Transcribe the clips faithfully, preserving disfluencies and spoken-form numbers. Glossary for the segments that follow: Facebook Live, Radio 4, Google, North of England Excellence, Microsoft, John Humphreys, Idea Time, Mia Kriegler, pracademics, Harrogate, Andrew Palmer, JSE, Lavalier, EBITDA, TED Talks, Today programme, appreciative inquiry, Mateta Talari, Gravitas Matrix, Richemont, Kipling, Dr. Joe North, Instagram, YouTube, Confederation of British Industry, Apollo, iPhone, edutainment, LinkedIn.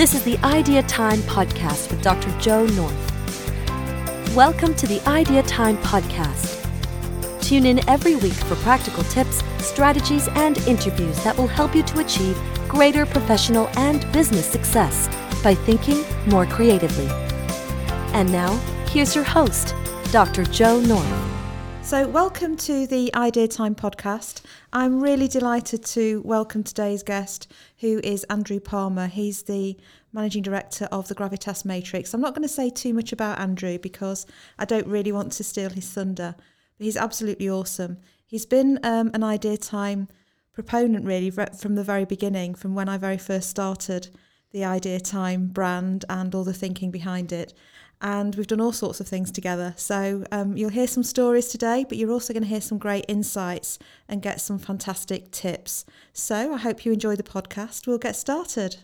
This is the Idea Time podcast with Doctor Joe North. Welcome to the Idea Time podcast. Tune in every week for practical tips, strategies, and interviews that will help you to achieve greater professional and business success by thinking more creatively. And now, here's your host, Doctor Joe North. So welcome to the Idea Time podcast. I'm really delighted to welcome today's guest, who is Andrew Palmer. He's the Managing Director of the Gravitas Matrix. I'm not going to say too much about Andrew because I don't really want to steal his thunder. But he's absolutely awesome. He's been um, an Idea Time proponent really from the very beginning, from when I very first started the Idea Time brand and all the thinking behind it. And we've done all sorts of things together. So um, you'll hear some stories today, but you're also going to hear some great insights and get some fantastic tips. So I hope you enjoy the podcast. We'll get started.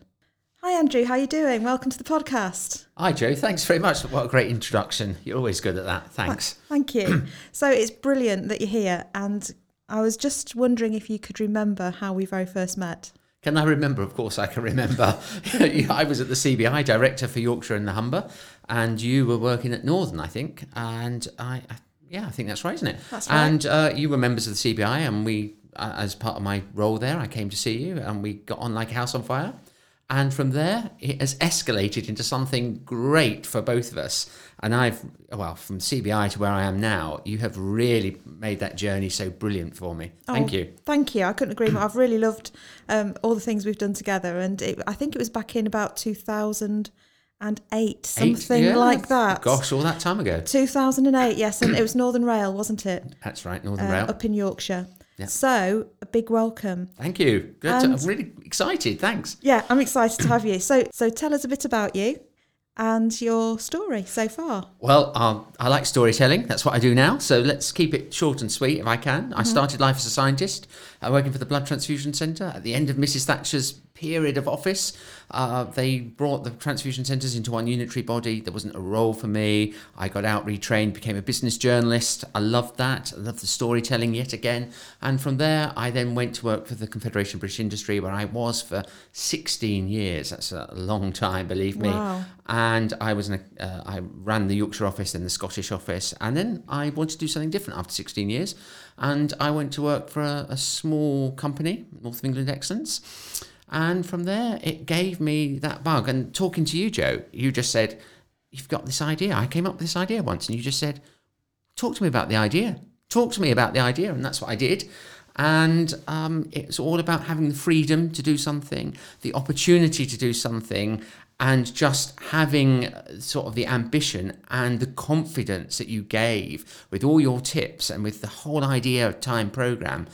Hi, Andrew. How are you doing? Welcome to the podcast. Hi, Joe. Thanks very much. What a great introduction. You're always good at that. Thanks. Thank you. So it's brilliant that you're here. And I was just wondering if you could remember how we very first met. Can I remember? Of course I can remember. I was at the C B I, Director for Yorkshire and the Humber, and you were working at Northern, I think. And I, I yeah, I think that's right, isn't it? That's right. And uh, you were members of the C B I, and we, uh, as part of my role there, I came to see you, and we got on like a house on fire. And from there, it has escalated into something great for both of us. And I've, well, from C B I to where I am now, you have really made that journey so brilliant for me. Oh, thank you. Thank you. I couldn't agree more. I've really loved um, all the things we've done together. And it, I think it was back in about two thousand eight, something Eight, yeah. like that. Gosh, all that time ago. two thousand eight, yes. And it was Northern Rail, wasn't it? That's right, Northern uh, Rail. Up in Yorkshire. Yeah. So, a big welcome. Thank you. Good. And, I'm really excited. Thanks. Yeah, I'm excited to have you. So, so tell us a bit about you and your story so far. Well, um, I like storytelling. That's what I do now. So let's keep it short and sweet if I can. Mm-hmm. I started life as a scientist, uh, working for the Blood Transfusion Centre. At the end of Missus Thatcher's period of office, uh, they brought the transfusion centres into one unitary body. There wasn't a role for me. I got out, retrained, became a business journalist. I loved that. I loved the storytelling yet again. And from there, I then went to work for the Confederation of British Industry, where I was for sixteen years. That's a long time, believe me. Wow. And I was in a, uh, I ran the Yorkshire office, then the Scottish office, and then I wanted to do something different after sixteen years, and I went to work for a, a small company, North of England Excellence, and from there it gave me that bug. And talking to you, Joe, you just said, "You've got this idea." I came up with this idea once, and you just said, "Talk to me about the idea. Talk to me about the idea," and that's what I did. And um, it's all about having the freedom to do something, the opportunity to do something, and just having sort of the ambition and the confidence that you gave with all your tips and with the whole Idea Time programme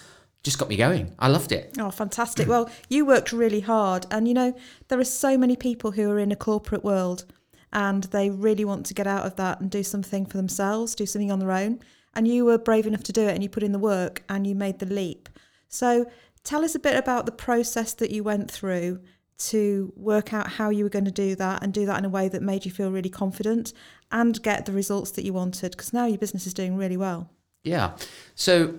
just got me going. I loved it. Oh, fantastic. Well, you worked really hard. And, you know, there are so many people who are in a corporate world and they really want to get out of that and do something for themselves, do something on their own. And you were brave enough to do it, and you put in the work and you made the leap. So tell us a bit about the process that you went through to work out how you were going to do that and do that in a way that made you feel really confident and get the results that you wanted, because now your business is doing really well. Yeah. So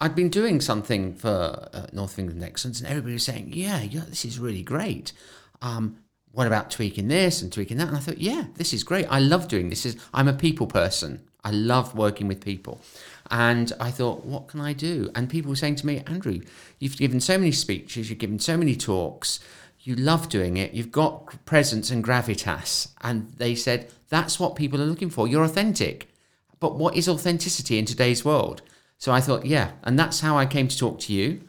I'd been doing something for uh, North of England Excellence, and everybody was saying, yeah, yeah, this is really great. Um, what about tweaking this and tweaking that? And I thought, yeah, this is great. I love doing this. Is I'm a people person. I love working with people. And I thought, what can I do? And people were saying to me, Andrew, you've given so many speeches, you've given so many talks, you love doing it, you've got presence and gravitas. And they said, that's what people are looking for. You're authentic. But what is authenticity in today's world? So I thought, yeah, and that's how I came to talk to you.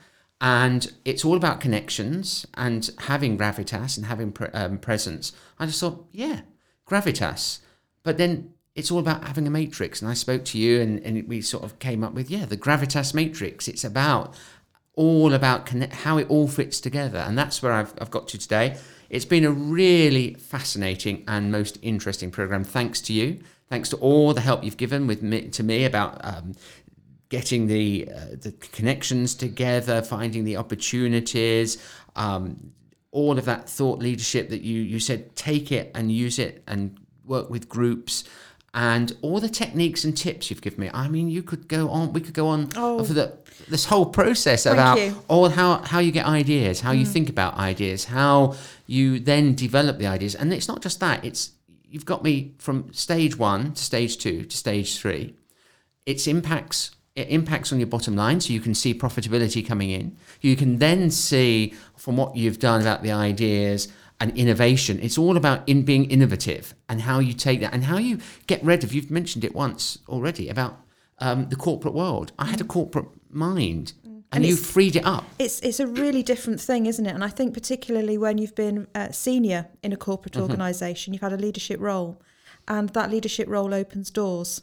And it's all about connections and having gravitas and having pre- um, presence. I just thought, yeah, gravitas. But then it's all about having a matrix. And I spoke to you, and, and we sort of came up with, yeah, the Gravitas Matrix. It's about all about connect, how it all fits together. And that's where I've, I've got to today. It's been a really fascinating and most interesting program. Thanks to you. Thanks to all the help you've given with me, to me about um, getting the, uh, the connections together, finding the opportunities, um, all of that thought leadership that you, you said, take it and use it and work with groups. And all the techniques and tips you've given me, I mean, you could go on, we could go on oh, for the, this whole process about all how, how you get ideas, how mm. you think about ideas, how you then develop the ideas. And it's not just that, it's you've got me from stage one to stage two to stage three. It's impacts, it impacts on your bottom line, so you can see profitability coming in. You can then see from what you've done about the ideas and innovation. It's all about in being innovative and how you take that and how you get rid of, you've mentioned it once already, about um, the corporate world. I had a corporate mind and, and you freed it up. It's it's a really different thing, isn't it? And I think particularly when you've been uh, senior in a corporate mm-hmm. organisation, you've had a leadership role, and that leadership role opens doors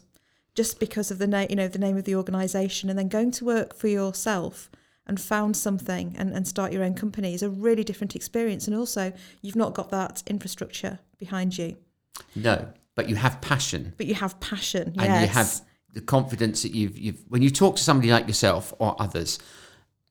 just because of the name, you know, the name of the organisation. And then going to work for yourself and found something and, and start your own company is a really different experience. And also you've not got that infrastructure behind you. No, but you have passion. But you have passion, yes. And you have the confidence that you've, you've when you talk to somebody like yourself or others,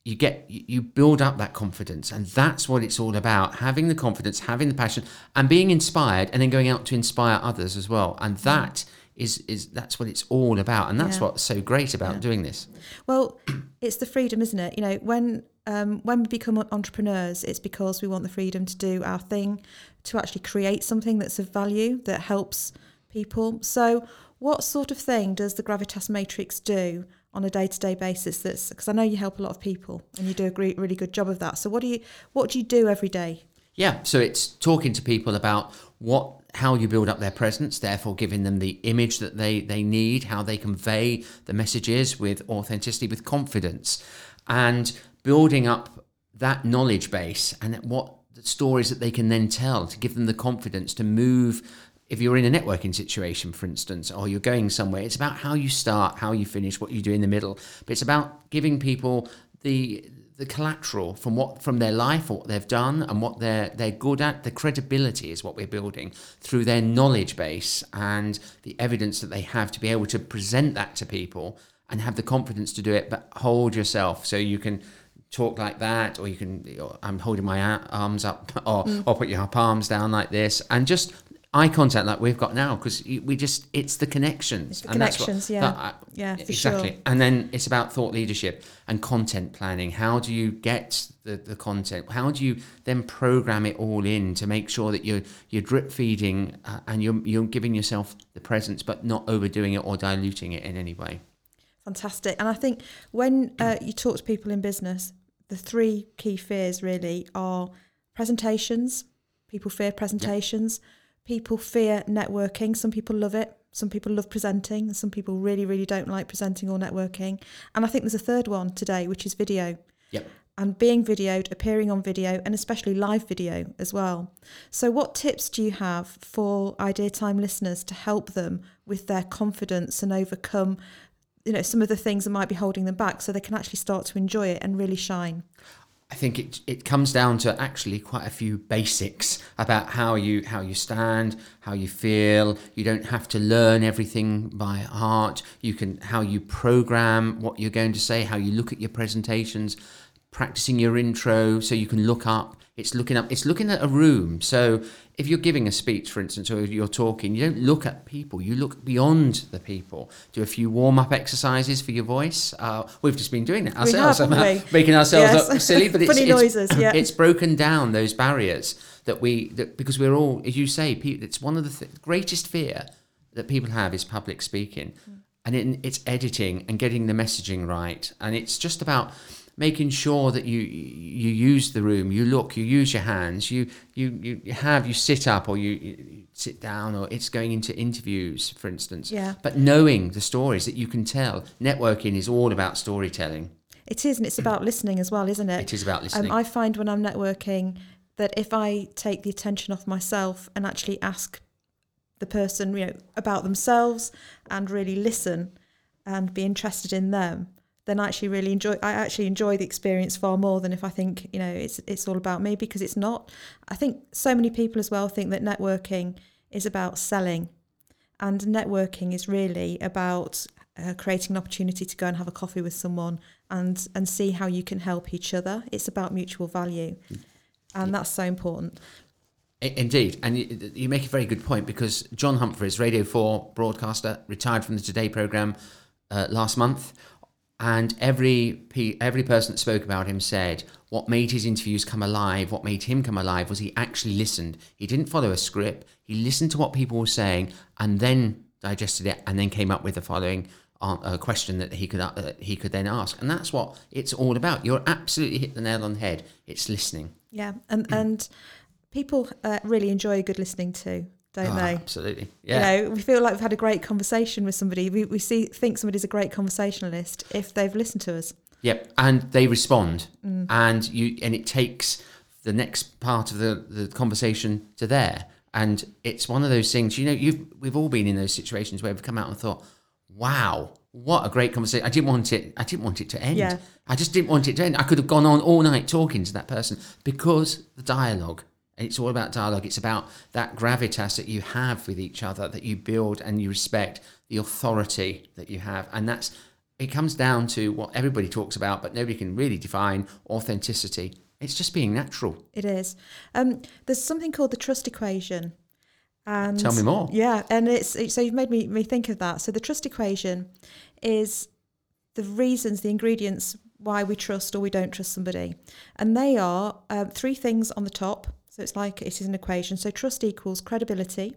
you get, you build up that confidence. And that's what it's all about, having the confidence, having the passion and being inspired, and then going out to inspire others as well. And that is, is that's what it's all about, and that's yeah. what's so great about yeah. doing this. Well, it's the freedom, isn't it? You know, when um, when we become entrepreneurs, it's because we want the freedom to do our thing, to actually create something that's of value, that helps people. So what sort of thing does the Gravitas Matrix do on a day-to-day basis? That's because I know you help a lot of people, and you do a great, really good job of that. So what do you what do you do every day? Yeah, so it's talking to people about what how you build up their presence, therefore giving them the image that they, they need, how they convey the messages with authenticity, with confidence, and building up that knowledge base and what the stories that they can then tell to give them the confidence to move. If you're in a networking situation, for instance, or you're going somewhere, it's about how you start, how you finish, what you do in the middle. But it's about giving people the the collateral from what from their life or what they've done and what they're they're good at. The credibility is what we're building through their knowledge base and the evidence that they have to be able to present that to people and have the confidence to do it, but hold yourself so you can talk like that, or you can or I'm holding my arms up, or mm. or put your palms down like this, and just eye contact like we've got now, because we just it's the connections it's the and connections that's what, yeah that I, yeah for exactly sure. And then it's about thought leadership and content planning. How do you get the, the content? How do you then program it all in to make sure that you're you're drip feeding uh, and you're you're giving yourself the presence but not overdoing it or diluting it in any way? Fantastic. And I think when uh, you talk to people in business, the three key fears really are presentations. People fear presentations. Yep. People fear networking. Some people love it. Some people love presenting. Some people really, really don't like presenting or networking. And I think there's a third one today, which is video. Yep. And being videoed, appearing on video, and especially live video as well. So what tips do you have for Idea Time listeners to help them with their confidence and overcome, you know, some of the things that might be holding them back, so they can actually start to enjoy it and really shine? I think it it comes down to actually quite a few basics about how you how you stand, how you feel. You don't have to learn everything by heart. You can how you program what you're going to say, how you look at your presentations, practicing your intro so you can look up. It's looking up. It's looking at a room. So if you're giving a speech, for instance, or you're talking, you don't look at people. You look beyond the people. Do a few warm-up exercises for your voice. Uh, we've just been doing that ourselves, we have, we? making ourselves yes. look silly, but it's, funny it's, noises, yeah. it's broken down those barriers that we that, because we're all, as you say, people, it's one of the th- greatest fear that people have is public speaking, mm. and it, it's editing and getting the messaging right, and it's just about making sure that you you use the room, you look, you use your hands, you you you have you sit up or you, you sit down, or it's going into interviews, for instance. Yeah. But knowing the stories that you can tell. Networking is all about storytelling. It is, and it's about listening as well, isn't it? It is about listening. Um, I find when I'm networking that if I take the attention off myself and actually ask the person, you know, about themselves and really listen and be interested in them, then I actually really enjoy. I actually enjoy the experience far more than if I think, you know, it's it's all about me, because it's not. I think so many people as well think that networking is about selling, and networking is really about uh, creating an opportunity to go and have a coffee with someone and and see how you can help each other. It's about mutual value, and that's so important. Indeed. And you, you make a very good point, because John Humphreys, Radio four broadcaster, retired from the Today programme uh, last month. And every every person that spoke about him said what made his interviews come alive, what made him come alive, was he actually listened. He didn't follow a script. He listened to what people were saying and then digested it and then came up with the following uh, question that he could, uh, he could then ask. And that's what it's all about. You're absolutely hit the nail on the head. It's listening. Yeah. And, and people uh, really enjoy good listening too. Don't oh, they? Absolutely. Yeah. You know, we feel like we've had a great conversation with somebody. We we see think somebody's a great conversationalist if they've listened to us. Yep, and they respond, mm. and you and it takes the next part of the, the conversation to there. And it's one of those things. You know, you've we've all been in those situations where we've come out and thought, "Wow, what a great conversation! I didn't want it. I didn't want it to end. Yeah. I just didn't want it to end. I could have gone on all night talking to that person because the dialogue." It's all about dialogue. It's about that gravitas that you have with each other, that you build, and you respect the authority that you have. And that's, it comes down to what everybody talks about, but nobody can really define authenticity. It's just being natural. It is. Um, there's something called the trust equation. And tell me more. Yeah. And it's, it, so you've made me, me think of that. So the trust equation is the reasons, the ingredients why we trust or we don't trust somebody. And they are uh, three things on the top. So it's like it is an equation. So trust equals credibility,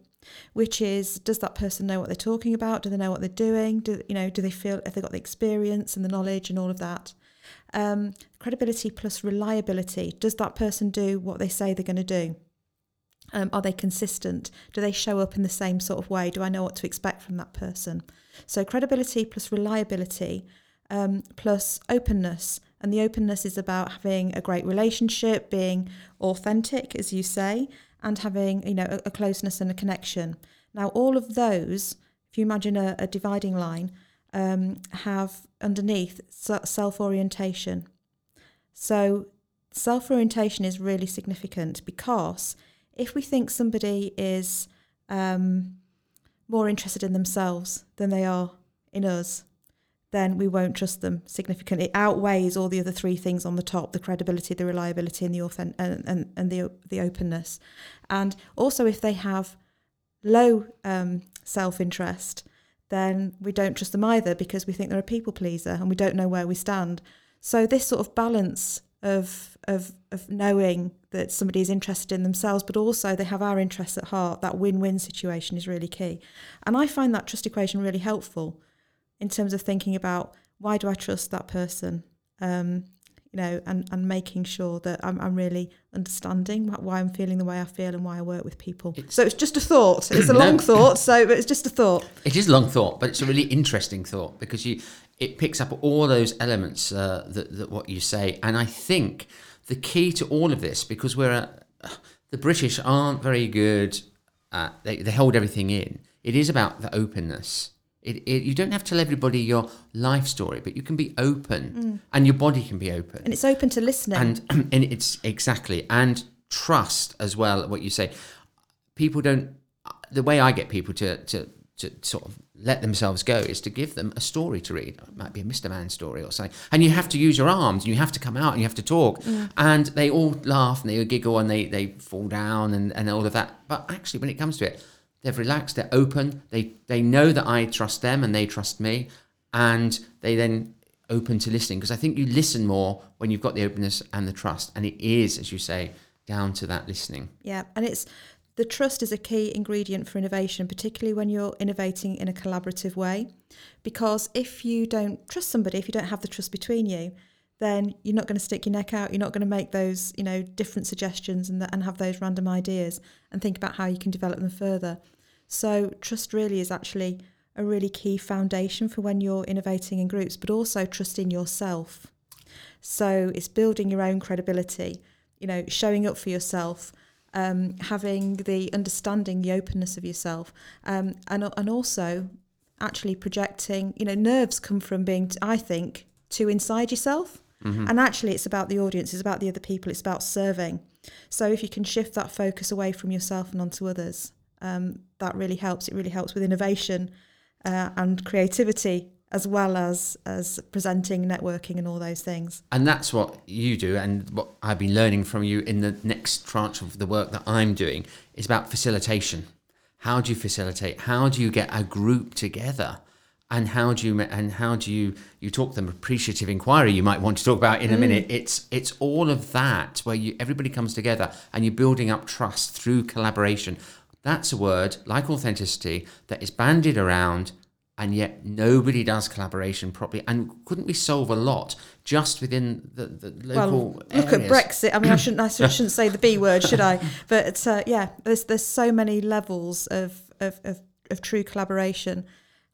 which is, does that person know what they're talking about? Do they know what they're doing? Do you know? Do they feel, if they've got the experience and the knowledge and all of that? Um, credibility plus reliability. Does that person do what they say they're going to do? Um, are they consistent? Do they show up in the same sort of way? Do I know what to expect from that person? So credibility plus reliability um, plus openness. And the openness is about having a great relationship, being authentic, as you say, and having, you know, a, a closeness and a connection. Now, all of those, if you imagine a, a dividing line, um, have underneath self-orientation. So self-orientation is really significant, because if we think somebody is um, more interested in themselves than they are in us, then we won't trust them significantly. It outweighs all the other three things on the top: the credibility, the reliability, and the authentic, and, and, and the the openness. And also, if they have low um, self-interest, then we don't trust them either, because we think they're a people pleaser and we don't know where we stand. So this sort of balance of of of knowing that somebody is interested in themselves, but also they have our interests at heart, that win-win situation, is really key. And I find that trust equation really helpful in terms of thinking about, why do I trust that person, um, you know, and, and making sure that I'm, I'm really understanding why I'm feeling the way I feel and why I work with people. It's, so it's just a thought. It's a no, long thought, so but it's just a thought. It is a long thought, but it's a really interesting thought, because you it picks up all those elements uh, that, that what you say. And I think the key to all of this, because we're a, the British aren't very good at, they, they hold everything in. It is about the openness. It, it, you don't have to tell everybody your life story, but you can be open, mm. and your body can be open. And it's open to listening. And, and it's exactly. And trust as well, what you say. People don't, the way I get people to, to, to sort of let themselves go is to give them a story to read. It might be a Mister Man story or something. And you have to use your arms, and you have to come out, and you have to talk. Mm. And they all laugh and they giggle and they, they fall down and, and all of that. But actually, when it comes to it, they've relaxed, they're open, they they know that I trust them and they trust me, and they then open to listening. Because I think you listen more when you've got the openness and the trust. And it is, as you say, down to that listening. Yeah, and it's the trust is a key ingredient for innovation, particularly when you're innovating in a collaborative way. Because if you don't trust somebody, if you don't have the trust between you, then you're not going to stick your neck out. You're not going to make those, you know, different suggestions and, and have those random ideas and think about how you can develop them further. So trust really is actually a really key foundation for when you're innovating in groups, but also trust in yourself. So it's building your own credibility, you know, showing up for yourself, um, having the understanding, the openness of yourself, um, and and also actually projecting. You know, nerves come from being, I think, too inside yourself. Mm-hmm. And actually it's about the audience, it's about the other people, it's about serving. So if you can shift that focus away from yourself and onto others, um, that really helps. It really helps with innovation uh, and creativity as well as as presenting, networking and all those things. And that's what you do, and what I've been learning from you in the next tranche of the work that I'm doing is about facilitation. How do you facilitate? How do you get a group together? And how do you and how do you you talk them appreciative inquiry you might want to talk about in a mm. minute. It's it's all of that where you everybody comes together and you're building up trust through collaboration. That's a word like authenticity that is bandied around, and yet nobody does collaboration properly. And couldn't we solve a lot just within the, the local well, look areas? At Brexit. I mean, I shouldn't I shouldn't say the B word, should I? But uh, yeah, there's there's so many levels of of of, of true collaboration.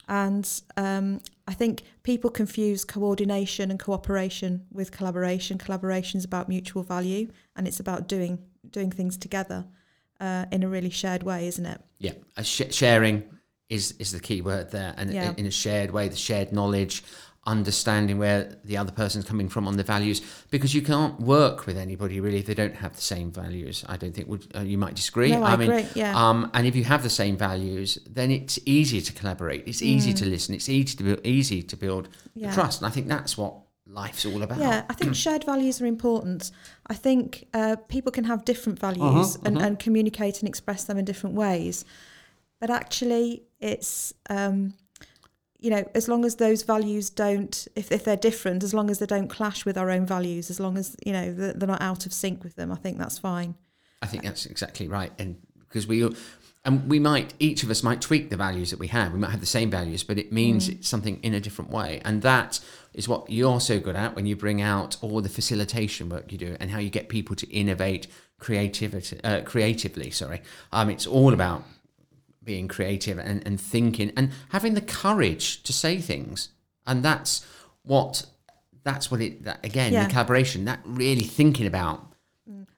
And um, I think people confuse coordination and cooperation with collaboration. Collaboration is about mutual value, and it's about doing doing things together uh, in a really shared way, isn't it? Yeah, a sh- sharing is, is the key word there, and yeah. in a shared way, the shared knowledge, understanding where the other person's coming from on the values, because you can't work with anybody really if they don't have the same values. I don't think would uh, you might disagree. No, I, I agree. mean, yeah. Um, and if you have the same values, then it's easy to collaborate. It's easy mm. to listen. It's easy to build, easy to build yeah. trust. And I think that's what life's all about. Yeah, I think shared values are important. I think uh, people can have different values uh-huh, uh-huh. And, and communicate and express them in different ways. But actually, it's, um, you know, as long as those values don't, if, if they're different, as long as they don't clash with our own values, as long as, you know, they're, they're not out of sync with them, I think that's fine. I think that's exactly right. And because we, and we might, each of us might tweak the values that we have. We might have the same values, but it means mm. it's something in a different way. And that is what you're so good at when you bring out all the facilitation work you do and how you get people to innovate creativity, uh, creatively, sorry. Um, it's all about being creative and, and thinking and having the courage to say things, and that's what that's what it that, again yeah. the collaboration that really thinking about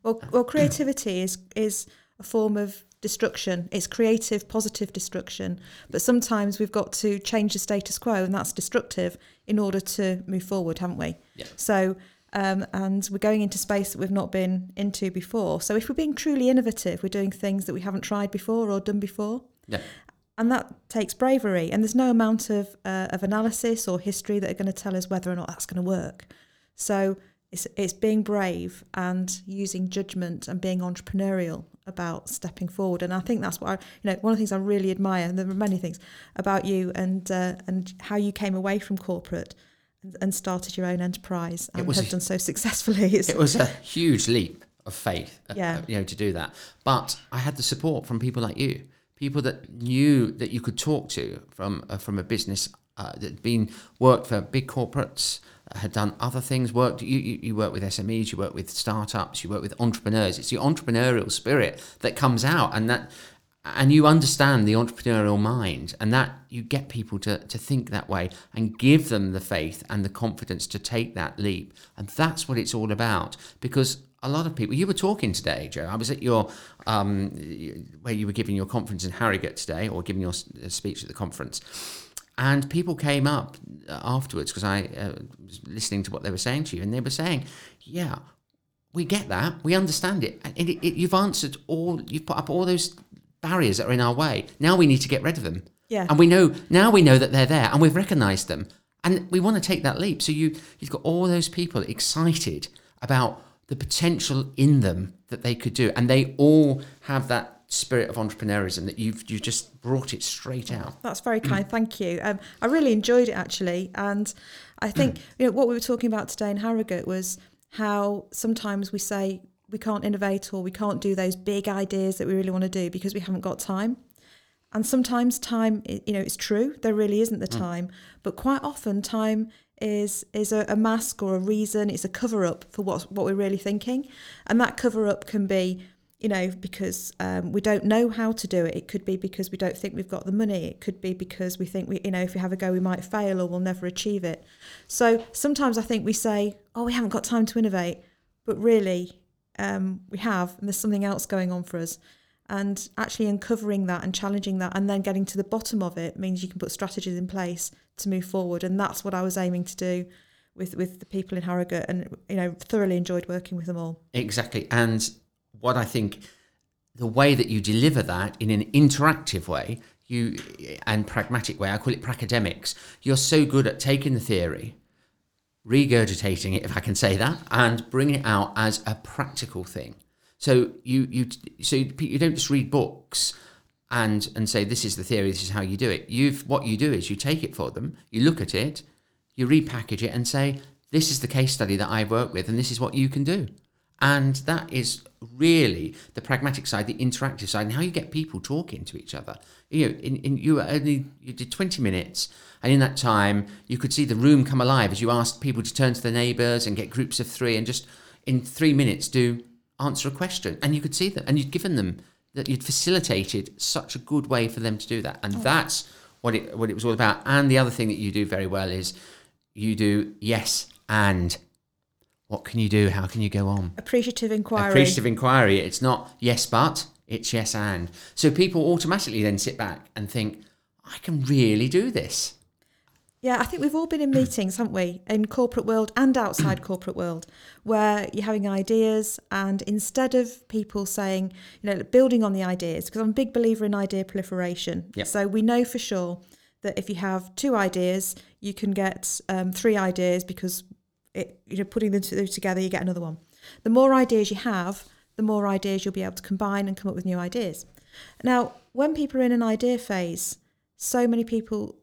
well well creativity is is a form of destruction. It's creative positive destruction, but sometimes we've got to change the status quo, and that's destructive in order to move forward, haven't we? yeah. so Um, and we're going into space that we've not been into before. So if we're being truly innovative, we're doing things that we haven't tried before or done before. Yeah. And that takes bravery. And there's no amount of uh, of analysis or history that are going to tell us whether or not that's going to work. So it's it's being brave and using judgment and being entrepreneurial about stepping forward. And I think that's what I, you know, one of the things I really admire, and there are many things about you and uh, and how you came away from corporate and started your own enterprise and have a, done so successfully. It's, it was a huge leap of faith, yeah. uh, you know, to do that. But I had the support from people like you, people that knew that you could talk to from uh, from a business uh, that had been worked for big corporates, uh, had done other things. Worked you, you you work with S M Es, you work with startups, you work with entrepreneurs. It's the entrepreneurial spirit that comes out, and that. And you understand the entrepreneurial mind, and that you get people to, to think that way and give them the faith and the confidence to take that leap. And that's what it's all about, because a lot of people, you were talking today, Joe, I was at your, um, where you were giving your conference in Harrogate today, or giving your speech at the conference. And people came up afterwards because I uh, was listening to what they were saying to you, and they were saying, yeah, we get that. We understand it. And it, it, you've answered all, you've put up all those barriers that are in our way. Now we need to get rid of them. Yeah. And we know now we know that they're there, and we've recognised them, and we want to take that leap. So you you've got all those people excited about the potential in them that they could do, and they all have that spirit of entrepreneurism that you've you just brought it straight out. That's very kind. Thank you. Um, I really enjoyed it actually, and I think you know what we were talking about today in Harrogate was how sometimes we say we can't innovate or we can't do those big ideas that we really want to do because we haven't got time. And sometimes time, you know, it's true, there really isn't the time. Mm. But quite often time is is a, a mask or a reason, it's a cover-up for what, what we're really thinking. And that cover-up can be, you know, because um, we don't know how to do it. It could be because we don't think we've got the money. It could be because we think, we, you know, if we have a go, we might fail or we'll never achieve it. So sometimes I think we say, oh, we haven't got time to innovate. But really, Um, we have, and there's something else going on for us. And actually uncovering that and challenging that and then getting to the bottom of it means you can put strategies in place to move forward. And that's what I was aiming to do with, with the people in Harrogate, and you know, thoroughly enjoyed working with them all. Exactly. And what I think, the way that you deliver that in an interactive way, you and pragmatic way, I call it pracademics. You're so good at taking the theory, regurgitating it, if I can say that, and bringing it out as a practical thing. So you you so you don't just read books and and say this is the theory, this is how you do it. You've what you do is you take it for them, you look at it, you repackage it and say this is the case study that I've worked with and this is what you can do. And that is really the pragmatic side, the interactive side, and how you get people talking to each other. You know, in, in you only you did twenty minutes, and in that time you could see the room come alive as you asked people to turn to their neighbours and get groups of three, and just in three minutes do answer a question, and you could see them, and you'd given them that, you'd facilitated such a good way for them to do that, and oh. that's what it what it was all about. And the other thing that you do very well is you do yes and. What can you do? How can you go on? Appreciative inquiry. Appreciative inquiry. It's not yes, but it's yes and. So people automatically then sit back and think, I can really do this. Yeah, I think we've all been in meetings, haven't we? In corporate world and outside corporate world, where you're having ideas, and instead of people saying, you know, building on the ideas, because I'm a big believer in idea proliferation. Yep. So we know for sure that if you have two ideas, you can get um, three ideas because It, you know, putting them together, you get another one. The more ideas you have, the more ideas you'll be able to combine and come up with new ideas. Now, when people are in an idea phase, so many people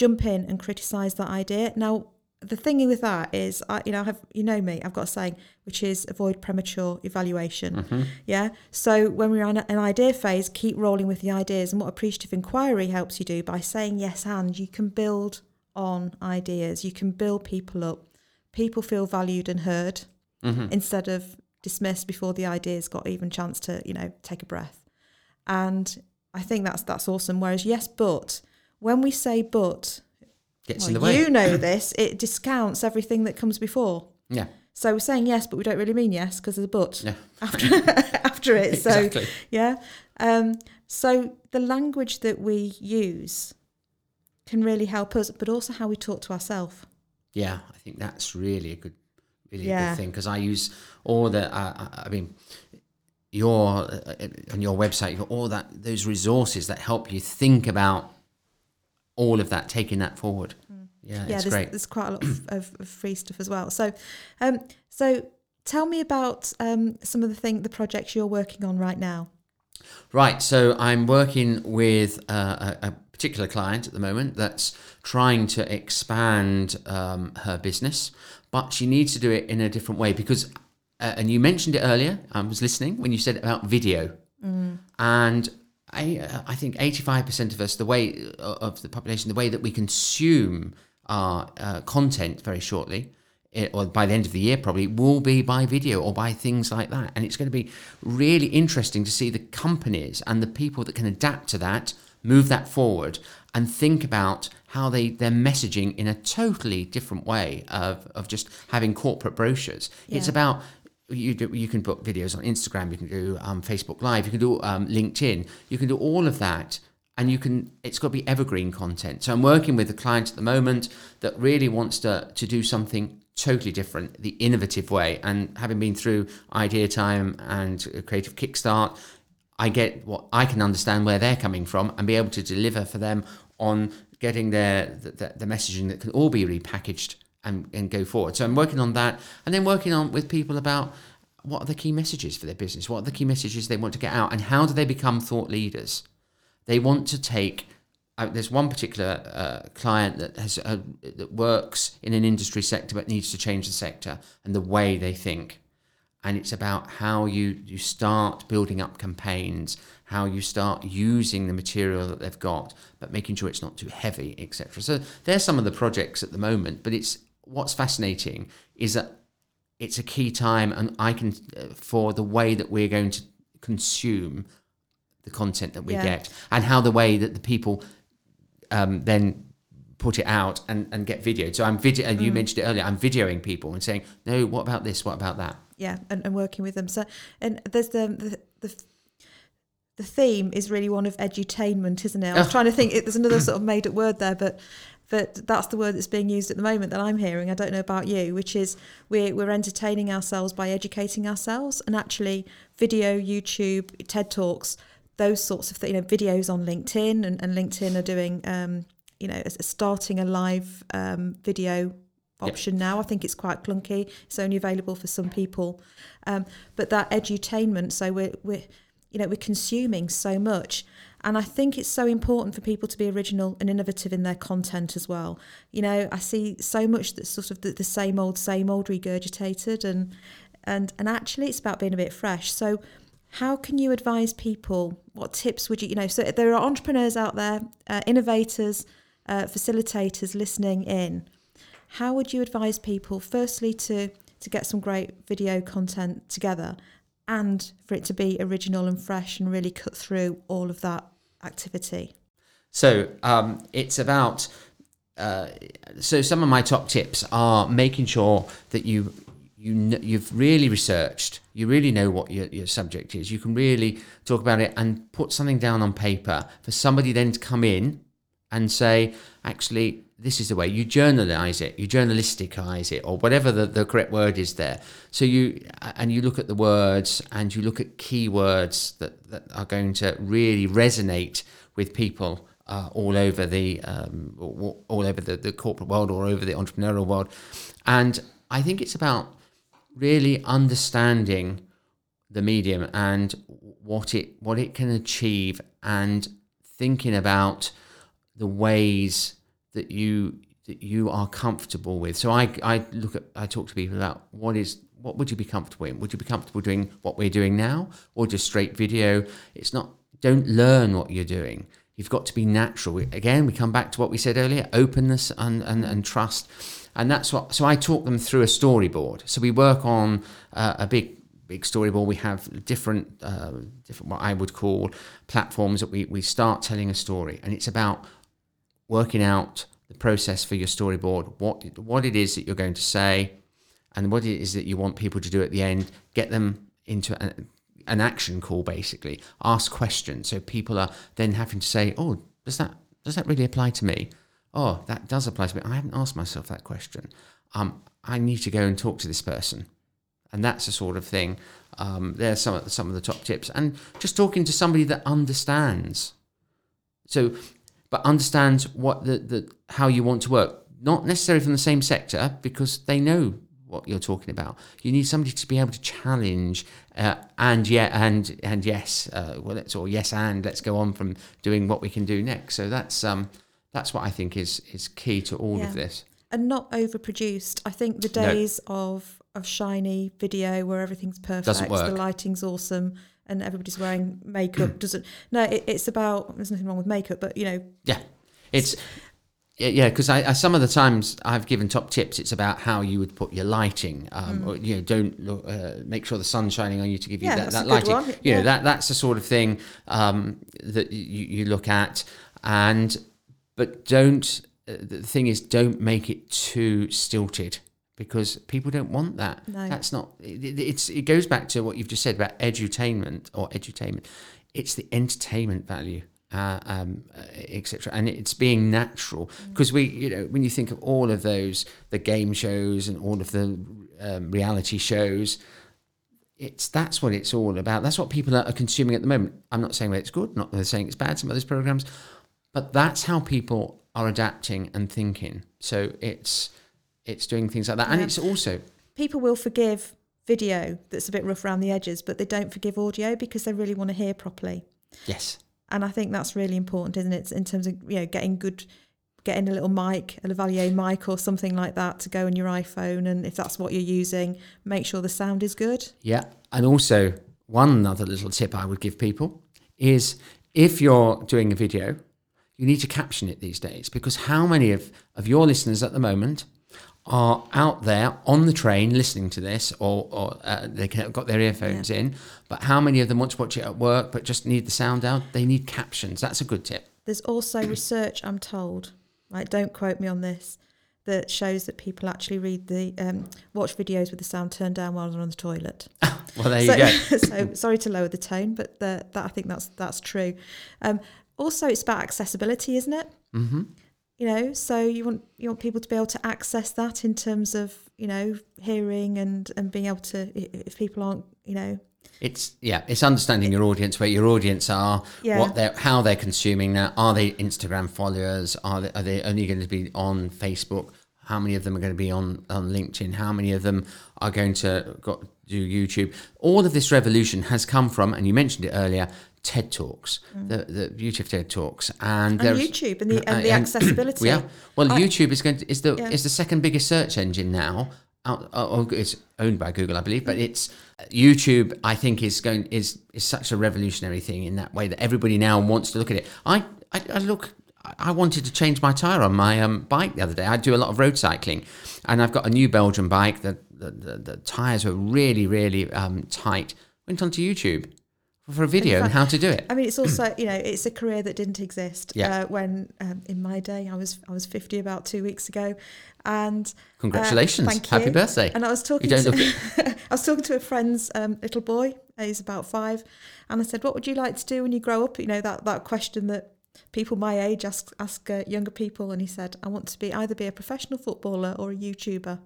jump in and criticise that idea. Now, the thing with that is, I, you know, I have, you know me, I've got a saying, which is avoid premature evaluation. Mm-hmm. Yeah. So when we're in an idea phase, keep rolling with the ideas. And what appreciative inquiry helps you do by saying yes and, you can build on ideas. You can build people up. People feel valued and heard, mm-hmm. instead of dismissed before the idea's got even chance to, you know, take a breath. And I think that's that's awesome. Whereas yes, but when we say but, gets well, in the way. You know this, it discounts everything that comes before. Yeah. So we're saying yes, but we don't really mean yes because there's a but yeah. after after it. So exactly. yeah. Um, so the language that we use can really help us, but also how we talk to ourselves. Yeah, I think that's really a good, really yeah. a good thing, because I use all the. Uh, I mean, your uh, on your website, you've got all that those resources that help you think about all of that, taking that forward. Mm. Yeah, yeah, it's there's, great. There's quite a lot of, of, of free stuff as well. So, um, so tell me about um, some of the thing, the projects you're working on right now. Right, so I'm working with uh, a. a particular client at the moment that's trying to expand um, her business, but she needs to do it in a different way because, uh, and you mentioned it earlier, I was listening when you said about video, mm. and I, I think eighty-five percent of us, the way of the population, the way that we consume our uh, content very shortly, it, or by the end of the year probably, will be by video or by things like that. And it's going to be really interesting to see the companies and the people that can adapt to that, move that forward and think about how they, they're messaging in a totally different way of, of just having corporate brochures. Yeah. It's about, you do, you can put videos on Instagram, you can do um, Facebook Live, you can do um, LinkedIn, you can do all of that, and you can, it's got to be evergreen content. So I'm working with a client at the moment that really wants to, to do something totally different, the innovative way. And having been through Idea Time and Creative Kickstart, I get what I can understand where they're coming from and be able to deliver for them on getting their the, the messaging that can all be repackaged and, and go forward. So I'm working on that, and then working on with people about what are the key messages for their business, what are the key messages they want to get out, and how do they become thought leaders. They want to take, uh, there's one particular uh, client that has uh, that works in an industry sector but needs to change the sector and the way they think. And it's about how you, you start building up campaigns, how you start using the material that they've got, but making sure it's not too heavy, et cetera. So there's some of the projects at the moment, but it's what's fascinating is that it's a key time, and I can uh, for the way that we're going to consume the content that we yeah. get, and how the way that the people um, then put it out and, and get videoed. So I'm video. Mm. You mentioned it earlier. I'm videoing people and saying, no, what about this? What about that? Yeah, and, and working with them. So, and there's the, the the the theme is really one of edutainment, isn't it? I was oh. trying to think. It, there's another sort of made-up word there, but but that's the word that's being used at the moment that I'm hearing. I don't know about you, which is we're we're entertaining ourselves by educating ourselves, and actually, video, YouTube, TED Talks. those sorts of, th- you know, videos on LinkedIn, and, and LinkedIn are doing, um, you know, starting a live um, video option yep. now. I think it's quite clunky. It's only available for some people. Um, but that edutainment, so we're, we're, you know, we're consuming so much. And I think it's so important for people to be original and innovative in their content as well. You know, I see so much that's sort of the, the same old, same old regurgitated, and and and actually it's about being a bit fresh. So how can you advise people? What tips would you, you know, so there are entrepreneurs out there, uh, innovators, uh, facilitators listening in. How would you advise people, firstly, to to get some great video content together, and for it to be original and fresh and really cut through all of that activity? So um, it's about, uh, so some of my top tips are making sure that you, you kn- you've really researched, you really know what your, your subject is. You can really talk about it and put something down on paper for somebody then to come in and say, actually, this is the way. You journalize it, you journalisticize it, or whatever the, the correct word is there. So you, and you look at the words and you look at keywords that, that are going to really resonate with people uh, all over the um, all over the, the corporate world or over the entrepreneurial world. And I think it's about really understanding the medium and what it what it can achieve, and thinking about the ways that you that you are comfortable with. So I, I look at I talk to people about what is what would you be comfortable in? Would you be comfortable doing what we're doing now, or just straight video? It's not don't learn what you're doing. You've got to be natural. Again, we come back to what we said earlier: openness and and, and trust. And that's what. So I talk them through a storyboard. So we work on uh, a big. big storyboard. We have different, uh, different what I would call platforms that we, we start telling a story, and it's about working out the process for your storyboard, what what it is that you're going to say, and what it is that you want people to do at the end. Get them into an, an action call, basically. Ask questions, so people are then having to say, oh, does that does that really apply to me? Oh, that does apply to me. I haven't asked myself that question. Um, I need to go and talk to this person. And that's the sort of thing. Um, there's some of the, some of the top tips, and just talking to somebody that understands. So, but understands what the, the how you want to work. Not necessarily from the same sector, because they know what you're talking about. You need somebody to be able to challenge. Uh, and yeah, and and yes, uh, well, let's or yes, and let's go on from doing what we can do next. So that's um that's what I think is is key to all yeah. of this. And not overproduced. I think the days no. of of shiny video where everything's perfect, the lighting's awesome, and everybody's wearing makeup doesn't. No, it, it's about. There's nothing wrong with makeup, but you know. Yeah, it's yeah because I, I some of the times I've given top tips, it's about how you would put your lighting. Um, mm. or, you know, don't look, uh, make sure the sun's shining on you to give you yeah, that, that lighting. One. You yeah. know that that's the sort of thing um, that you, you look at, and but don't. Uh, the thing is, don't make it too stilted. Because people don't want that. No. That's not. It, it's. It goes back to what you've just said about edutainment or edutainment. It's the entertainment value, uh, um, et cetera. And it's being natural, because mm. we, you know, when you think of all of those, the game shows and all of the um, reality shows, it's that's what it's all about. That's what people are consuming at the moment. I'm not saying that it's good. Not saying it's bad. Some of those programs, but that's how people are adapting and thinking. So it's. It's doing things like that. And yeah. it's also... People will forgive video that's a bit rough around the edges, but they don't forgive audio because they really want to hear properly. Yes. And I think that's really important, isn't it? In terms of, you know, getting good... Getting a little mic, a Lavalier mic or something like that to go on your iPhone. And if that's what you're using, make sure the sound is good. Yeah. And also, one other little tip I would give people is if you're doing a video, you need to caption it these days, because how many of, of your listeners at the moment... are out there on the train listening to this, or, or uh, they can, got their earphones yeah. in, but how many of them want to watch it at work but just need the sound out? They need captions. That's a good tip. There's also research, I'm told, like don't quote me on this, that shows that people actually read the um, watch videos with the sound turned down while they're on the toilet. Well, there you so, go. So sorry to lower the tone, but the, that I think that's that's true. Um, also, it's about accessibility, isn't it? Mm-hmm. You know, so you want you want people to be able to access that in terms of, you know, hearing and, and being able to, if people aren't, you know, It's yeah, it's understanding your audience, where your audience are, yeah. what they're, how they're consuming now. Are they Instagram followers? Are they, are they only going to be on Facebook? How many of them are going to be on, on LinkedIn? How many of them are going to got, do YouTube? All of this revolution has come from, and you mentioned it earlier, TED Talks, mm. the, the beauty of TED Talks, and, and YouTube and the, and the and, accessibility. Yeah, well, I, YouTube is going to, is the yeah. is the second biggest search engine now. Out, oh, it's owned by Google, I believe, but it's YouTube. I think is going is is such a revolutionary thing in that way that everybody now wants to look at it. I I, I look. I wanted to change my tyre on my um, bike the other day. I do a lot of road cycling, and I've got a new Belgian bike. The the, the, the tyres were really really um, tight. Went onto YouTube for a video on how to do it. I mean, it's also, you know, it's a career that didn't exist yeah. uh, when um, in my day. I was I was fifty about two weeks ago, and congratulations, uh, thank you. Happy birthday! And I was talking to I was talking to a friend's um, little boy. He's about five, and I said, "What would you like to do when you grow up?" You know, that that question that people my age ask ask uh, younger people. And he said, "I want to be either be a professional footballer or a YouTuber."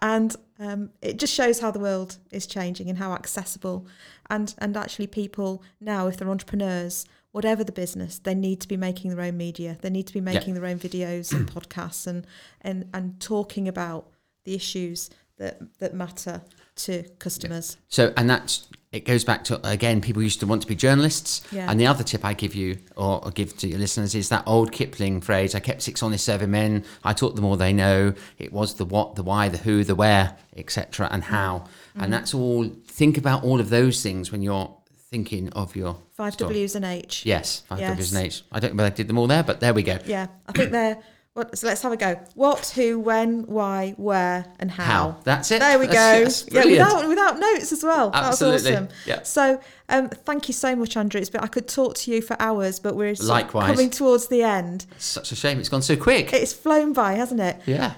And um, it just shows how the world is changing and how accessible. And, and actually people now, if they're entrepreneurs, whatever the business, they need to be making their own media. They need to be making yeah. their own videos and podcasts and, and, and talking about the issues that that matter to customers. Yeah. So, and that's, it goes back to, again, people used to want to be journalists. Yeah. And the other tip I give you, or, or give to your listeners, is that old Kipling phrase, "I kept six honest serving men, I taught them all they know." It was the what, the why, the who, the where, et cetera, and how. Mm-hmm. And that's all, think about all of those things when you're thinking of your Five story. W's and H. Yes, five yes. W's and H. I don't know if I did them all there, but there we go. Yeah, I think they're... What, so let's have a go. What, who, when, why, where, and how. How. That's it. There we that's, go. Yeah, without without notes as well. Absolutely. That was awesome. Yeah. So um, thank you so much, Andrew. It's been, I could talk to you for hours, but we're Likewise. coming towards the end. It's such a shame it's gone so quick. It's flown by, hasn't it? Yeah.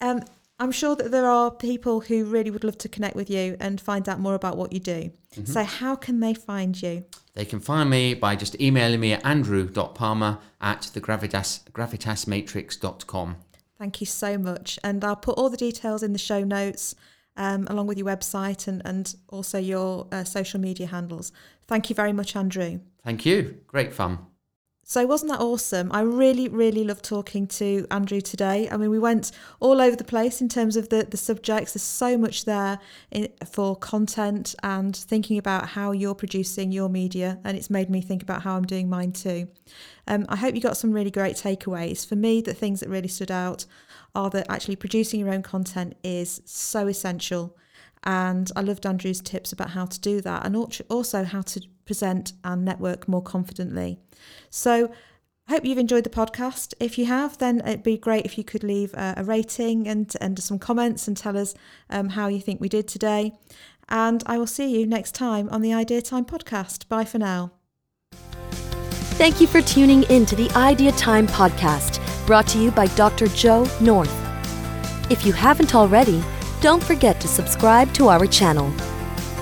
Um, I'm sure that there are people who really would love to connect with you and find out more about what you do. Mm-hmm. So how can they find you? They can find me by just emailing me at andrew.palmer at the Gravitas, gravitasmatrix.com. Thank you so much. And I'll put all the details in the show notes, um, along with your website and, and also your uh, social media handles. Thank you very much, Andrew. Thank you. Great fun. So wasn't that awesome? I really, really loved talking to Andrew today. I mean, we went all over the place in terms of the, the subjects. There's so much there in, for content and thinking about how you're producing your media. And it's made me think about how I'm doing mine too. Um, I hope you got some really great takeaways. For me, the things that really stood out are that actually producing your own content is so essential. And I loved Andrew's tips about how to do that and also how to present and network more confidently. So I hope you've enjoyed the podcast. If you have, then it'd be great if you could leave a, a rating and, and some comments and tell us um, how you think we did today. And I will see you next time on the Idea Time podcast. Bye for now. Thank you for tuning in to the Idea Time podcast, brought to you by Doctor Joe North. If you haven't already, don't forget to subscribe to our channel.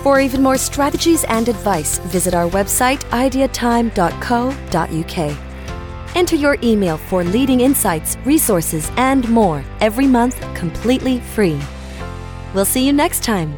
For even more strategies and advice, visit our website, idea time dot co dot u k. Enter your email for leading insights, resources, and more every month completely free. We'll see you next time.